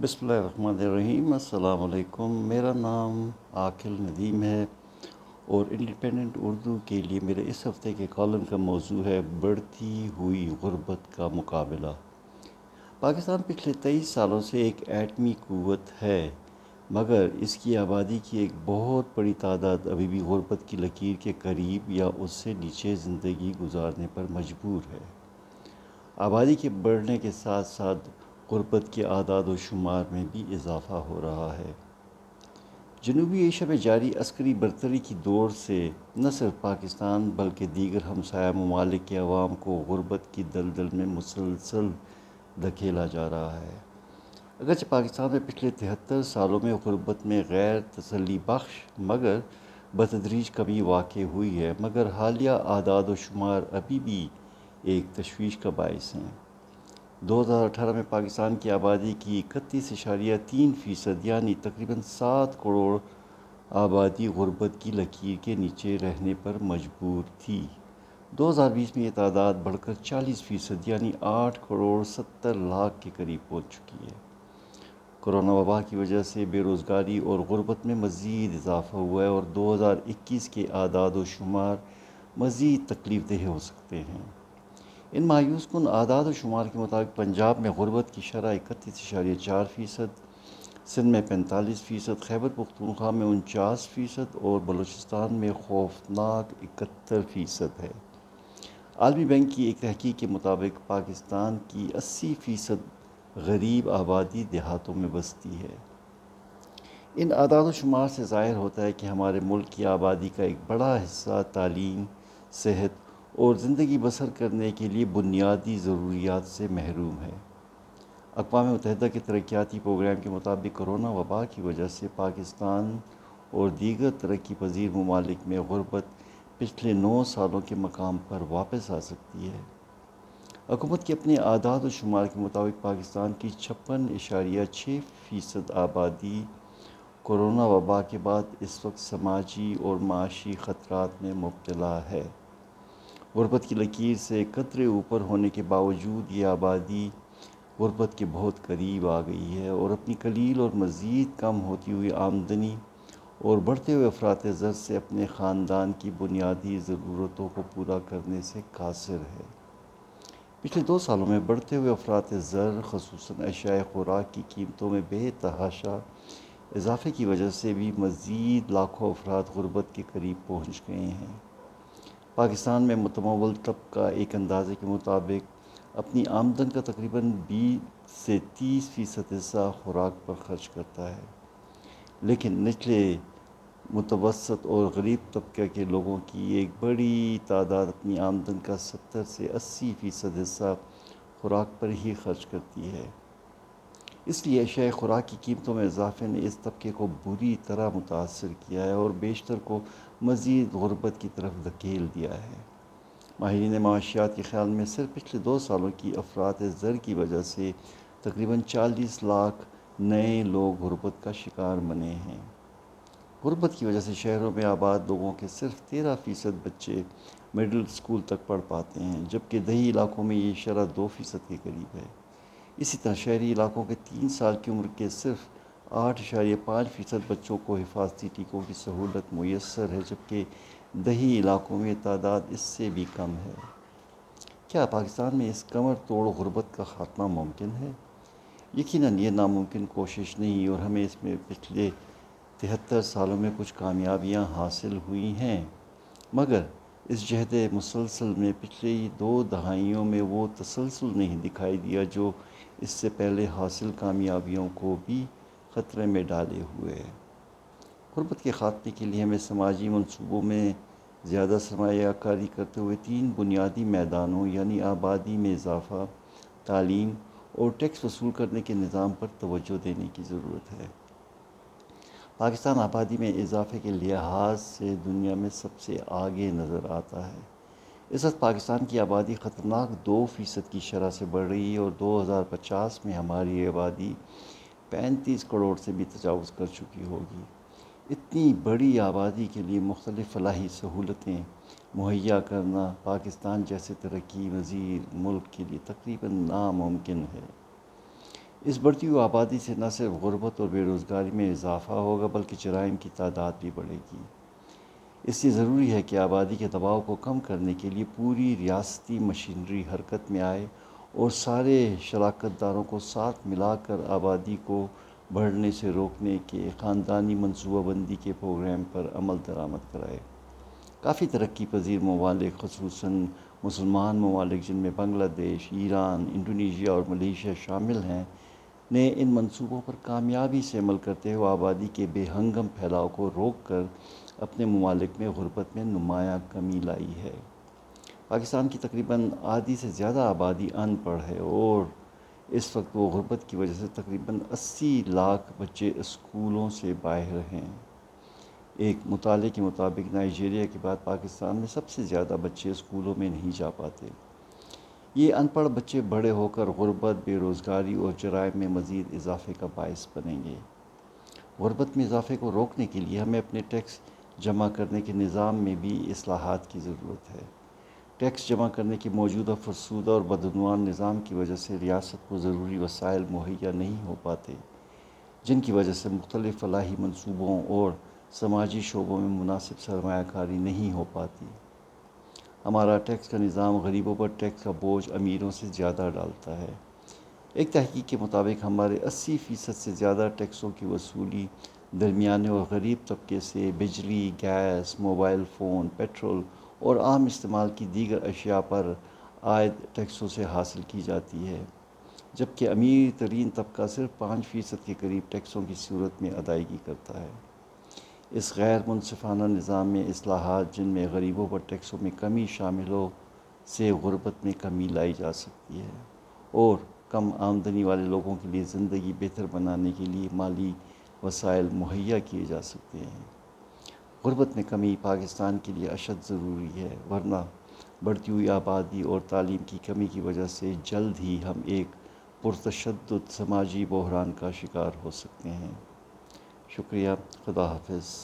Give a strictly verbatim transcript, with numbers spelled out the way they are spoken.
بسم اللہ الرحمن الرحیم۔ السلام علیکم، میرا نام عاقل ندیم ہے اور انڈیپینڈنٹ اردو کے لیے میرے اس ہفتے کے کالم کا موضوع ہے بڑھتی ہوئی غربت کا مقابلہ۔ پاکستان پچھلے تیئیس سالوں سے ایک ایٹمی قوت ہے، مگر اس کی آبادی کی ایک بہت بڑی تعداد ابھی بھی غربت کی لکیر کے قریب یا اس سے نیچے زندگی گزارنے پر مجبور ہے۔ آبادی کے بڑھنے کے ساتھ ساتھ غربت کے اعداد و شمار میں بھی اضافہ ہو رہا ہے۔ جنوبی ایشیا میں جاری عسکری برتری کی دور سے نہ صرف پاکستان بلکہ دیگر ہمسایہ ممالک کے عوام کو غربت کی دلدل میں مسلسل دھکیلا جا رہا ہے۔ اگرچہ پاکستان میں پچھلے تہتر سالوں میں غربت میں غیر تسلی بخش مگر بتدریج کمی واقع ہوئی ہے، مگر حالیہ اعداد و شمار ابھی بھی ایک تشویش کا باعث ہیں۔ دو ہزار اٹھارہ میں پاکستان کی آبادی کی اکتیس اشاریہ تین فیصد یعنی تقریباً سات کروڑ آبادی غربت کی لکیر کے نیچے رہنے پر مجبور تھی۔ دو ہزار بیس میں یہ تعداد بڑھ کر چالیس فیصد یعنی آٹھ کروڑ ستر لاکھ کے قریب پہنچ چکی ہے۔ کرونا وبا کی وجہ سے بے روزگاری اور غربت میں مزید اضافہ ہوا ہے اور دو ہزار اکیس کے اعداد و شمار مزید تکلیف دہ ہو سکتے ہیں۔ ان مایوس کن اعداد و شمار کے مطابق پنجاب میں غربت کی شرح اکتیس اشاریہ چار فیصد، سندھ میں پینتالیس فیصد، خیبر پختونخوا میں انچاس فیصد اور بلوچستان میں خوفناک اکہتر فیصد ہے۔ عالمی بینک کی ایک تحقیق کے مطابق پاکستان کی اسی فیصد غریب آبادی دیہاتوں میں بستی ہے۔ ان اعداد و شمار سے ظاہر ہوتا ہے کہ ہمارے ملک کی آبادی کا ایک بڑا حصہ تعلیم، صحت اور زندگی بسر کرنے کے لیے بنیادی ضروریات سے محروم ہے۔ اقوام متحدہ کے ترقیاتی پروگرام کے مطابق کرونا وبا کی وجہ سے پاکستان اور دیگر ترقی پذیر ممالک میں غربت پچھلے نو سالوں کے مقام پر واپس آ سکتی ہے۔ حکومت کے اپنے اعداد و شمار کے مطابق پاکستان کی چھپن اشاریہ چھ فیصد آبادی کرونا وبا کے بعد اس وقت سماجی اور معاشی خطرات میں مبتلا ہے۔ غربت کی لکیر سے قطرے اوپر ہونے کے باوجود یہ آبادی غربت کے بہت قریب آ گئی ہے اور اپنی قلیل اور مزید کم ہوتی ہوئی آمدنی اور بڑھتے ہوئے افراط زر سے اپنے خاندان کی بنیادی ضرورتوں کو پورا کرنے سے قاصر ہے۔ پچھلے دو سالوں میں بڑھتے ہوئے افراط زر، خصوصاً اشیاء خوراک کی قیمتوں میں بے تحاشا اضافے کی وجہ سے بھی مزید لاکھوں افراد غربت کے قریب پہنچ گئے ہیں۔ پاکستان میں متمول طبقہ ایک اندازے کے مطابق اپنی آمدن کا تقریباً بیس سے تیس فیصد حصہ خوراک پر خرچ کرتا ہے، لیکن نچلے، متوسط اور غریب طبقہ کے لوگوں کی ایک بڑی تعداد اپنی آمدن کا ستر سے اسی فیصد حصہ خوراک پر ہی خرچ کرتی ہے۔ اس لیے اشیاء خوراک کی قیمتوں میں اضافے نے اس طبقے کو بری طرح متاثر کیا ہے اور بیشتر کو مزید غربت کی طرف دھکیل دیا ہے۔ ماہرین معاشیات کے خیال میں صرف پچھلے دو سالوں کی افراط زر کی وجہ سے تقریباً چالیس لاکھ نئے لوگ غربت کا شکار بنے ہیں۔ غربت کی وجہ سے شہروں میں آباد لوگوں کے صرف تیرہ فیصد بچے مڈل اسکول تک پڑھ پاتے ہیں، جبکہ دیہی علاقوں میں یہ شرح دو فیصد کے قریب ہے۔ اسی طرح شہری علاقوں کے تین سال کی عمر کے صرف آٹھ اشاریہ پانچ فیصد بچوں کو حفاظتی ٹیکوں کی سہولت میسر ہے، جبکہ دیہی علاقوں میں تعداد اس سے بھی کم ہے۔ کیا پاکستان میں اس کمر توڑ غربت کا خاتمہ ممکن ہے؟ یقیناً یہ ناممکن کوشش نہیں اور ہمیں اس میں پچھلے تہتر سالوں میں کچھ کامیابیاں حاصل ہوئی ہیں، مگر اس جہد مسلسل میں پچھلی دو دہائیوں میں وہ تسلسل نہیں دکھائی دیا جو اس سے پہلے حاصل کامیابیوں کو بھی خطرے میں ڈالے ہوئے ہے۔ غربت کے خاتمے کے لیے ہمیں سماجی منصوبوں میں زیادہ سرمایہ کاری کرتے ہوئے تین بنیادی میدانوں یعنی آبادی میں اضافہ، تعلیم اور ٹیکس وصول کرنے کے نظام پر توجہ دینے کی ضرورت ہے۔ پاکستان آبادی میں اضافے کے لحاظ سے دنیا میں سب سے آگے نظر آتا ہے۔ اس وقت پاکستان کی آبادی خطرناک دو فیصد کی شرح سے بڑھ رہی ہے اور دو ہزار پچاس میں ہماری آبادی پینتیس کروڑ سے بھی تجاوز کر چکی ہوگی۔ اتنی بڑی آبادی کے لیے مختلف فلاحی سہولتیں مہیا کرنا پاکستان جیسے ترقی پذیر ملک کے لیے تقریباً ناممکن ہے۔ اس بڑھتی ہوئی آبادی سے نہ صرف غربت اور بے روزگاری میں اضافہ ہوگا بلکہ جرائم کی تعداد بھی بڑھے گی۔ اس لیے ضروری ہے کہ آبادی کے دباؤ کو کم کرنے کے لیے پوری ریاستی مشینری حرکت میں آئے اور سارے شراکت داروں کو ساتھ ملا کر آبادی کو بڑھنے سے روکنے کے خاندانی منصوبہ بندی کے پروگرام پر عمل درآمد کرائے۔ کافی ترقی پذیر ممالک، خصوصاً مسلمان ممالک جن میں بنگلہ دیش، ایران، انڈونیشیا اور ملیشیا شامل ہیں، نے ان منصوبوں پر کامیابی سے عمل کرتے ہوئے آبادی کے بے ہنگم پھیلاؤ کو روک کر اپنے ممالک میں غربت میں نمایاں کمی لائی ہے۔ پاکستان کی تقریباً آدھی سے زیادہ آبادی ان پڑھ ہے اور اس وقت وہ غربت کی وجہ سے تقریباً اسی لاکھ بچے اسکولوں سے باہر ہیں۔ ایک مطالعے کے مطابق نائجیریا کے بعد پاکستان میں سب سے زیادہ بچے اسکولوں میں نہیں جا پاتے۔ یہ ان پڑھ بچے بڑے ہو کر غربت، بے روزگاری اور جرائم میں مزید اضافے کا باعث بنیں گے۔ غربت میں اضافے کو روکنے کے لیے ہمیں اپنے ٹیکس جمع کرنے کے نظام میں بھی اصلاحات کی ضرورت ہے۔ ٹیکس جمع کرنے کے موجودہ فرسودہ اور بدعنوان نظام کی وجہ سے ریاست کو ضروری وسائل مہیا نہیں ہو پاتے، جن کی وجہ سے مختلف فلاحی منصوبوں اور سماجی شعبوں میں مناسب سرمایہ کاری نہیں ہو پاتی۔ ہمارا ٹیکس کا نظام غریبوں پر ٹیکس کا بوجھ امیروں سے زیادہ ڈالتا ہے۔ ایک تحقیق کے مطابق ہمارے اسی فیصد سے زیادہ ٹیکسوں کی وصولی درمیانے اور غریب طبقے سے بجلی، گیس، موبائل فون، پیٹرول اور عام استعمال کی دیگر اشیاء پر عائد ٹیکسوں سے حاصل کی جاتی ہے، جبکہ امیر ترین طبقہ صرف پانچ فیصد کے قریب ٹیکسوں کی صورت میں ادائیگی کرتا ہے۔ اس غیر منصفانہ نظام میں اصلاحات، جن میں غریبوں پر ٹیکسوں میں کمی شامل ہو، سے غربت میں کمی لائی جا سکتی ہے اور کم آمدنی والے لوگوں کے لیے زندگی بہتر بنانے کے لیے مالی وسائل مہیا کیے جا سکتے ہیں۔ غربت میں کمی پاکستان کے لیے اشد ضروری ہے، ورنہ بڑھتی ہوئی آبادی اور تعلیم کی کمی کی وجہ سے جلد ہی ہم ایک پرتشدد سماجی بحران کا شکار ہو سکتے ہیں۔ شکریہ، خدا حافظ۔